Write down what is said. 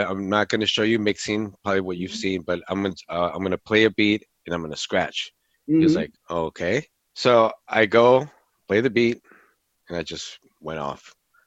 I'm not going to show you mixing, probably what you've seen, but I'm gonna play a beat and I'm gonna scratch. Mm-hmm. He was like, oh, okay. So I go play the beat, and I just went off.